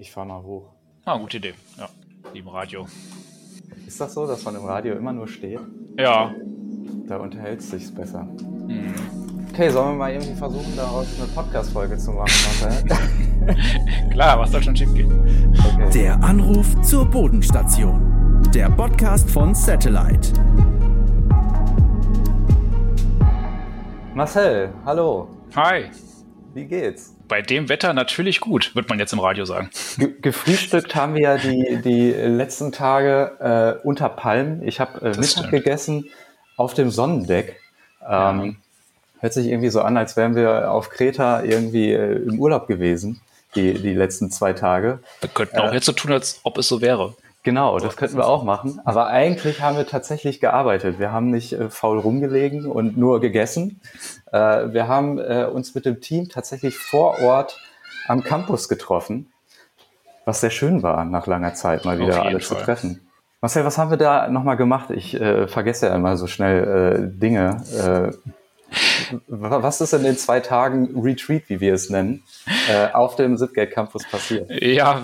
Ich fahre mal hoch. Ah, gute Idee. Ja, wie im Radio. Ist das so, dass man im Radio immer nur steht? Ja. Da unterhält es sich besser. Hm. Okay, sollen wir mal irgendwie versuchen, daraus eine Podcast-Folge zu machen? Klar, was soll schon schief gehen? Okay. Der Anruf zur Bodenstation. Der Podcast von Satellite. Marcel, hallo. Hi. Wie geht's? Bei dem Wetter natürlich gut, wird man jetzt im Radio sagen. Gefrühstückt haben wir ja die letzten Tage unter Palmen. Ich habe Mittag gegessen auf dem Sonnendeck. Hört sich irgendwie so an, als wären wir auf Kreta irgendwie im Urlaub gewesen, die letzten 2 Tage. Wir könnten auch jetzt so tun, als ob es so wäre. Genau, das könnten wir auch machen. Aber eigentlich haben wir tatsächlich gearbeitet. Wir haben nicht faul rumgelegen und nur gegessen. Wir haben uns mit dem Team tatsächlich vor Ort am Campus getroffen, was sehr schön war, nach langer Zeit mal wieder alle zu treffen. Marcel, was haben wir da nochmal gemacht? Ich vergesse ja immer so schnell Dinge. Was ist in den 2 Tagen Retreat, wie wir es nennen, auf dem Sipgate Campus passiert? Ja,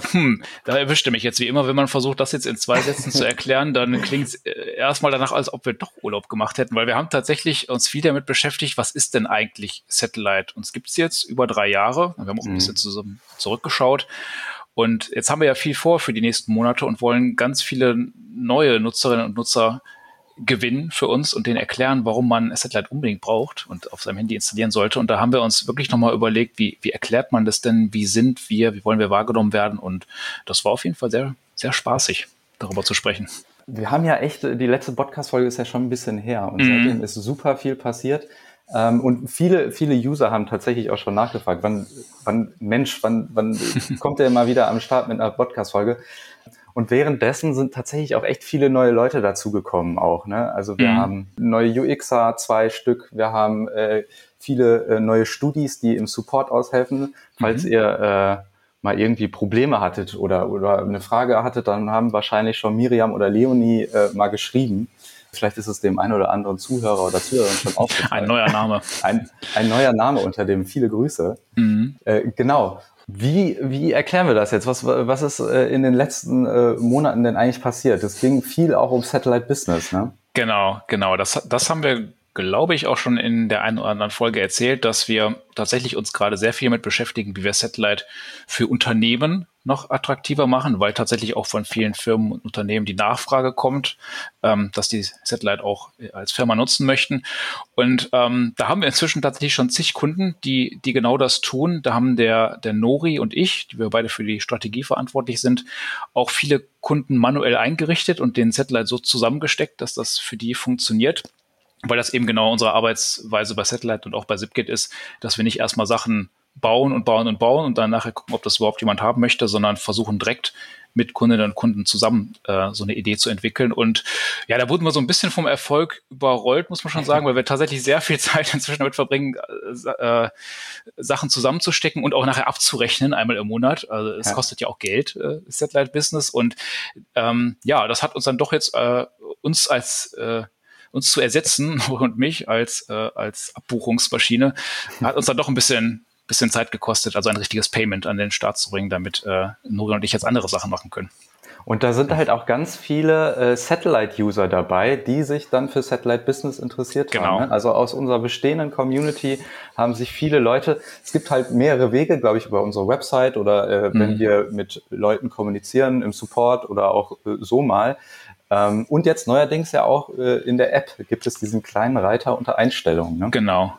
da erwischte mich jetzt wie immer, wenn man versucht, das jetzt in 2 Sätzen zu erklären, dann klingt es erstmal danach, als ob wir doch Urlaub gemacht hätten, weil wir haben tatsächlich uns viel damit beschäftigt, was ist denn eigentlich Satellite? Uns gibt es jetzt über 3 Jahre, wir haben auch ein bisschen zusammen zurückgeschaut. Und jetzt haben wir ja viel vor für die nächsten Monate und wollen ganz viele neue Nutzerinnen und Nutzer gewinnen für uns und denen erklären, warum man Satellite unbedingt braucht und auf seinem Handy installieren sollte. Und da haben wir uns wirklich nochmal überlegt, wie erklärt man das denn, wie sind wir, wie wollen wir wahrgenommen werden? Und das war auf jeden Fall sehr, sehr spaßig, darüber zu sprechen. Wir haben ja echt, die letzte Podcast-Folge ist ja schon ein bisschen her und seitdem ist super viel passiert. Und viele User haben tatsächlich auch schon nachgefragt, wann kommt der mal wieder am Start mit einer Podcast-Folge? Und währenddessen sind tatsächlich auch echt viele neue Leute dazugekommen auch, ne? Also wir haben neue UXer, 2 Stück, wir haben viele neue Studis, die im Support aushelfen. Falls ihr mal irgendwie Probleme hattet oder eine Frage hattet, dann haben wahrscheinlich schon Miriam oder Leonie mal geschrieben. Vielleicht ist es dem einen oder anderen Zuhörer oder Zuhörerin schon aufgefallen. Ein neuer Name. Ein neuer Name, unter dem viele Grüße. Genau. Wie erklären wir das jetzt? Was ist in den letzten Monaten denn eigentlich passiert? Es ging viel auch um Satellite Business, ne? Genau. Das haben wir, glaube ich, auch schon in der einen oder anderen Folge erzählt, dass wir tatsächlich uns gerade sehr viel damit beschäftigen, wie wir Satellite für Unternehmen noch attraktiver machen, weil tatsächlich auch von vielen Firmen und Unternehmen die Nachfrage kommt, dass die Satellite auch als Firma nutzen möchten. Und da haben wir inzwischen tatsächlich schon zig Kunden, die genau das tun. Da haben der Nori und ich, die wir beide für die Strategie verantwortlich sind, auch viele Kunden manuell eingerichtet und den Satellite so zusammengesteckt, dass das für die funktioniert. Weil das eben genau unsere Arbeitsweise bei Satellite und auch bei Sipgate ist, dass wir nicht erstmal Sachen bauen und dann nachher gucken, ob das überhaupt jemand haben möchte, sondern versuchen direkt mit Kundinnen und Kunden zusammen so eine Idee zu entwickeln. Und ja, da wurden wir so ein bisschen vom Erfolg überrollt, muss man schon sagen, weil wir tatsächlich sehr viel Zeit inzwischen damit verbringen, Sachen zusammenzustecken und auch nachher abzurechnen, einmal im Monat. Also es kostet ja auch Geld, Satellite Business. Und das hat uns dann doch jetzt uns zu ersetzen und mich als Abbuchungsmaschine, hat uns dann doch ein bisschen Zeit gekostet, also ein richtiges Payment an den Start zu bringen, damit Nuri und ich jetzt andere Sachen machen können. Und da sind halt auch ganz viele Satellite-User dabei, die sich dann für Satellite-Business interessiert haben. Ne? Also aus unserer bestehenden Community haben sich viele Leute, es gibt halt mehrere Wege, glaube ich, über unsere Website oder wenn wir mit Leuten kommunizieren, im Support oder auch so mal. Und jetzt neuerdings ja auch in der App gibt es diesen kleinen Reiter unter Einstellungen. Ne? Genau.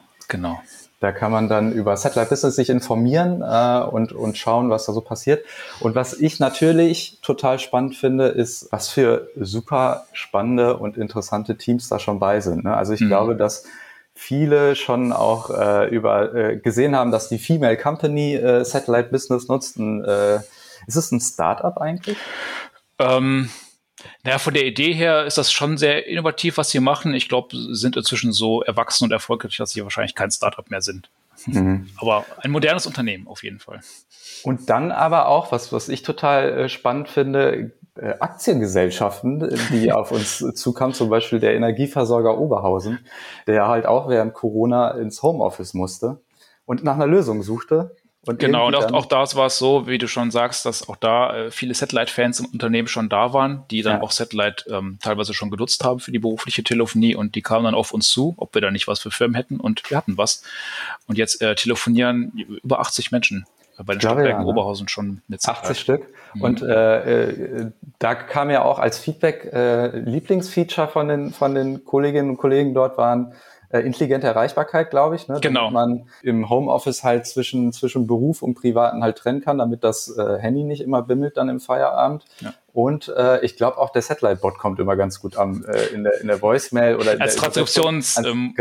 Da kann man dann über Satellite Business sich informieren und schauen, was da so passiert. Und was ich natürlich total spannend finde, ist, was für super spannende und interessante Teams da schon bei sind. Ne? Also ich glaube, dass viele schon auch gesehen haben, dass die Female Company Satellite Business nutzt. Ist es ein Startup eigentlich? Naja, von der Idee her ist das schon sehr innovativ, was sie machen. Ich glaube, sind inzwischen so erwachsen und erfolgreich, dass sie wahrscheinlich kein Startup mehr sind. Aber ein modernes Unternehmen auf jeden Fall. Und dann aber auch, was ich total spannend finde, Aktiengesellschaften, die auf uns zukamen, zum Beispiel der Energieversorger Oberhausen, der halt auch während Corona ins Homeoffice musste und nach einer Lösung suchte. Und genau, und auch da war es so, wie du schon sagst, dass auch da viele Satellite-Fans im Unternehmen schon da waren, die dann auch Satellite teilweise schon genutzt haben für die berufliche Telefonie, und die kamen dann auf uns zu, ob wir da nicht was für Firmen hätten, und wir hatten was. Und jetzt telefonieren über 80 Menschen bei den Stadtwerken Oberhausen schon mit Satellite. 80 Stück. Und da kam ja auch als Feedback, Lieblingsfeature von den Kolleginnen und Kollegen dort waren, intelligente Erreichbarkeit, glaube ich, ne? Genau. Damit man im Homeoffice halt zwischen Beruf und Privaten halt trennen kann, damit das Handy nicht immer bimmelt dann im Feierabend. Ja. Und ich glaube auch der Satellite-Bot kommt immer ganz gut an in der Voicemail oder als Transkriptionsmaschine.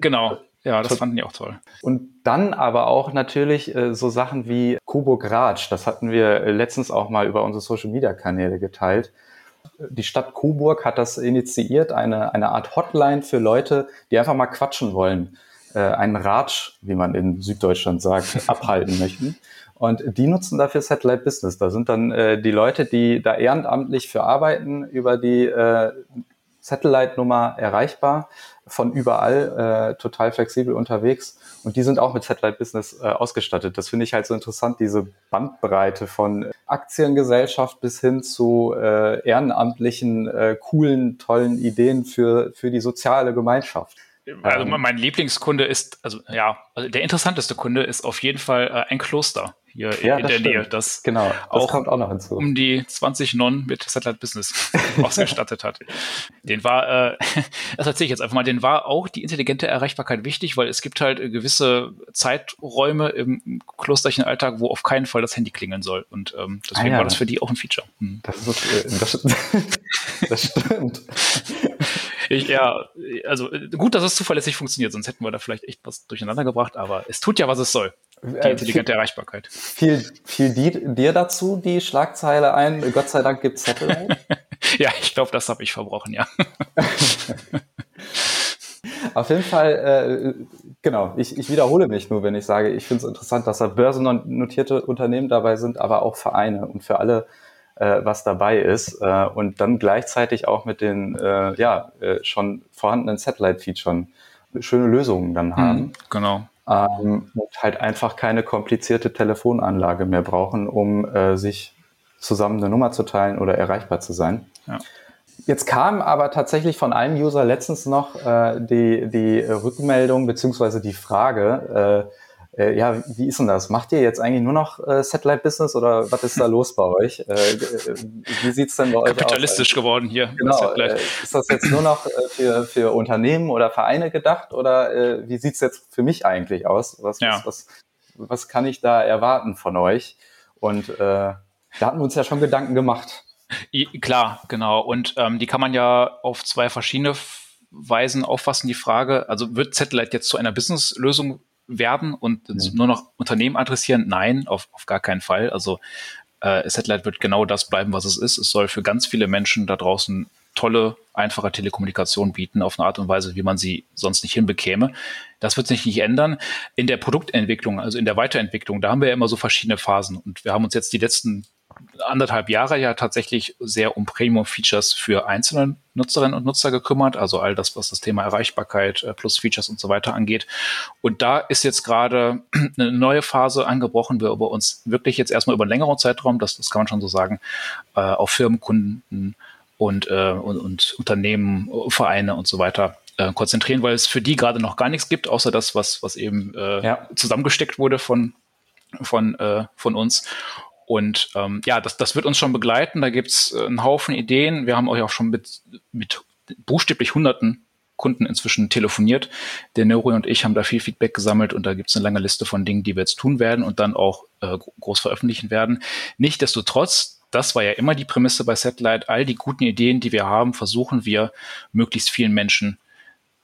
Genau. Ja, das fanden die auch toll. Und dann aber auch natürlich so Sachen wie Coburg-Ratsch. Das hatten wir letztens auch mal über unsere Social-Media-Kanäle geteilt. Die Stadt Coburg hat das initiiert, eine Art Hotline für Leute, die einfach mal quatschen wollen, einen Ratsch, wie man in Süddeutschland sagt, abhalten möchten. Und die nutzen dafür Satellite Business. Da sind dann die Leute, die da ehrenamtlich für arbeiten, über die Satellite-Nummer erreichbar, von überall, total flexibel unterwegs. Und die sind auch mit Satellite Business ausgestattet. Das finde ich halt so interessant, diese Bandbreite von Aktiengesellschaft bis hin zu ehrenamtlichen, coolen, tollen Ideen für die soziale Gemeinschaft. Also mein Lieblingskunde ist, der interessanteste Kunde ist auf jeden Fall ein Kloster hier in der Nähe. Das kommt auch noch hinzu. Um die 20 Nonnen mit Satellite Business ausgestattet hat. Das erzähle ich jetzt einfach mal, denen war auch die intelligente Erreichbarkeit wichtig, weil es gibt halt gewisse Zeiträume im klosterlichen Alltag, wo auf keinen Fall das Handy klingeln soll. Und deswegen war das für die auch ein Feature. Hm. Das stimmt. Gut, dass es zuverlässig funktioniert, sonst hätten wir da vielleicht echt was durcheinander gebracht, aber es tut ja, was es soll. Die intelligente Erreichbarkeit. Fiel dir dazu die Schlagzeile ein, Gott sei Dank gibt es Satellite? Ja, ich glaube, das habe ich verbrochen, ja. Auf jeden Fall, ich wiederhole mich nur, wenn ich sage, ich finde es interessant, dass da börsennotierte Unternehmen dabei sind, aber auch Vereine und für alle, was dabei ist, und dann gleichzeitig auch mit den schon vorhandenen Satellite-Features schöne Lösungen dann haben. Genau. Und halt einfach keine komplizierte Telefonanlage mehr brauchen, um sich zusammen eine Nummer zu teilen oder erreichbar zu sein. Ja. Jetzt kam aber tatsächlich von einem User letztens noch die Rückmeldung bzw. die Frage, wie ist denn das? Macht ihr jetzt eigentlich nur noch Satellite-Business oder was ist da los bei euch? Wie sieht's denn bei euch aus? Kapitalistisch geworden hier. Genau, ist das jetzt nur noch für Unternehmen oder Vereine gedacht oder wie sieht's jetzt für mich eigentlich aus? Was kann ich da erwarten von euch? Und da hatten wir uns ja schon Gedanken gemacht. Klar, genau. Und die kann man ja auf zwei verschiedene Weisen auffassen, die Frage. Also wird Satellite jetzt zu einer Business-Lösung werden und nur noch Unternehmen adressieren? Nein, auf gar keinen Fall. Also Satellite wird genau das bleiben, was es ist. Es soll für ganz viele Menschen da draußen tolle, einfache Telekommunikation bieten auf eine Art und Weise, wie man sie sonst nicht hinbekäme. Das wird sich nicht ändern. In der Produktentwicklung, also in der Weiterentwicklung, da haben wir ja immer so verschiedene Phasen. Und wir haben uns jetzt die letzten 1,5 Jahre ja tatsächlich sehr um Premium-Features für einzelne Nutzerinnen und Nutzer gekümmert, also all das, was das Thema Erreichbarkeit plus Features und so weiter angeht. Und da ist jetzt gerade eine neue Phase angebrochen, wo wir uns wirklich jetzt erstmal über einen längeren Zeitraum, das kann man schon so sagen, auf Firmen, Kunden und Unternehmen, Vereine und so weiter konzentrieren, weil es für die gerade noch gar nichts gibt, außer das, was eben zusammengesteckt wurde von uns. Und das wird uns schon begleiten. Da gibt es einen Haufen Ideen. Wir haben euch auch schon mit buchstäblich hunderten Kunden inzwischen telefoniert. Der Nuri und ich haben da viel Feedback gesammelt und da gibt es eine lange Liste von Dingen, die wir jetzt tun werden und dann auch groß veröffentlichen werden. Nichtsdestotrotz, das war ja immer die Prämisse bei Satellite, all die guten Ideen, die wir haben, versuchen wir möglichst vielen Menschen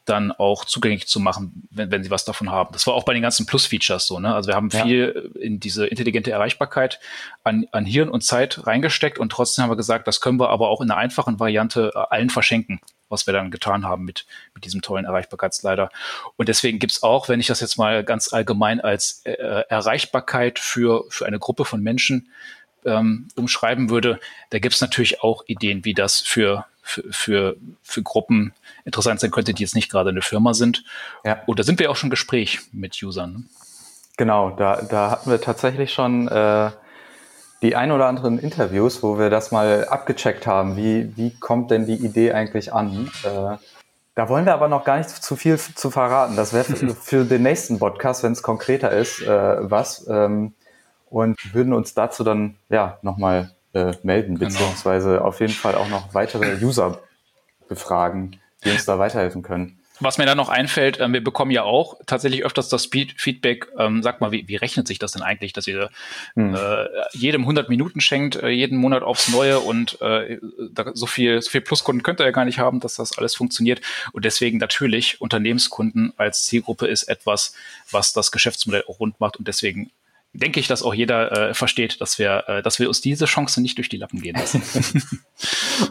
dann auch zugänglich zu machen, wenn sie was davon haben. Das war auch bei den ganzen Plus-Features so, ne? Also wir haben viel in diese intelligente Erreichbarkeit an Hirn und Zeit reingesteckt und trotzdem haben wir gesagt, das können wir aber auch in einer einfachen Variante allen verschenken, was wir dann getan haben mit diesem tollen Erreichbarkeitsleiter. Und deswegen gibt's auch, wenn ich das jetzt mal ganz allgemein als Erreichbarkeit für eine Gruppe von Menschen umschreiben würde, da gibt's natürlich auch Ideen, wie das für Gruppen interessant sein könnte, die jetzt nicht gerade eine Firma sind. Ja. Und da sind wir auch schon im Gespräch mit Usern. Genau, da hatten wir tatsächlich schon die ein oder anderen Interviews, wo wir das mal abgecheckt haben, wie kommt denn die Idee eigentlich an. Da wollen wir aber noch gar nicht zu viel zu verraten. Das wäre für den nächsten Podcast, wenn es konkreter ist, und würden uns dazu dann ja nochmal melden, beziehungsweise auf jeden Fall auch noch weitere User befragen, die uns da weiterhelfen können. Was mir da noch einfällt, wir bekommen ja auch tatsächlich öfters das Feedback, sag mal, wie rechnet sich das denn eigentlich, dass ihr jedem 100 Minuten schenkt, jeden Monat aufs Neue und so viel Pluskunden könnt ihr ja gar nicht haben, dass das alles funktioniert. Und deswegen natürlich Unternehmenskunden als Zielgruppe ist etwas, was das Geschäftsmodell auch rund macht, und deswegen denke ich, dass auch jeder versteht, dass wir uns diese Chance nicht durch die Lappen gehen lassen.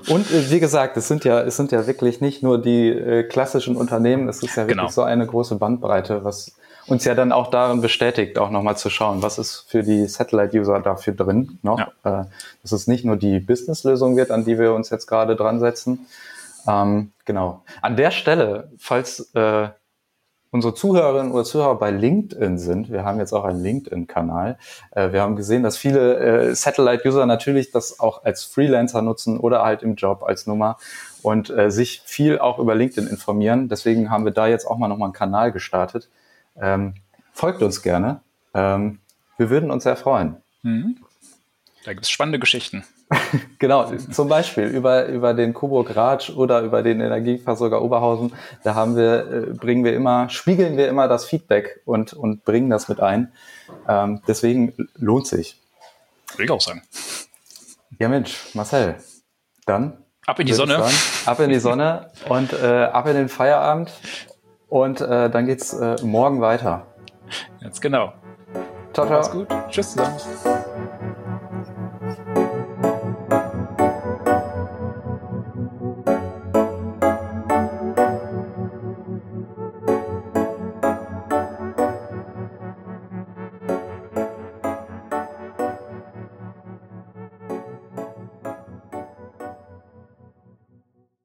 Und wie gesagt, es sind ja wirklich nicht nur die klassischen Unternehmen, es ist ja wirklich so eine große Bandbreite, was uns ja dann auch darin bestätigt, auch nochmal zu schauen, was ist für die Satellite-User dafür drin noch, dass es nicht nur die Business-Lösung wird, an die wir uns jetzt gerade dran setzen. Genau. An der Stelle, falls unsere Zuhörerinnen oder Zuhörer bei LinkedIn sind. Wir haben jetzt auch einen LinkedIn-Kanal. Wir haben gesehen, dass viele Satellite-User natürlich das auch als Freelancer nutzen oder halt im Job als Nummer und sich viel auch über LinkedIn informieren. Deswegen haben wir da jetzt auch nochmal einen Kanal gestartet. Folgt uns gerne. Wir würden uns sehr freuen. Mhm. Da gibt es spannende Geschichten. Genau, zum Beispiel über den Coburg-Ratsch oder über den Energieversorger Oberhausen, da spiegeln wir immer das Feedback und bringen das mit ein. Deswegen lohnt sich. Will ich auch sagen. Ja Mensch, Marcel, dann ab in die Sonne. Ab in die Sonne und ab in den Feierabend und dann geht's morgen weiter. Ganz genau. Ciao, ciao. Mach's gut. Tschüss zusammen.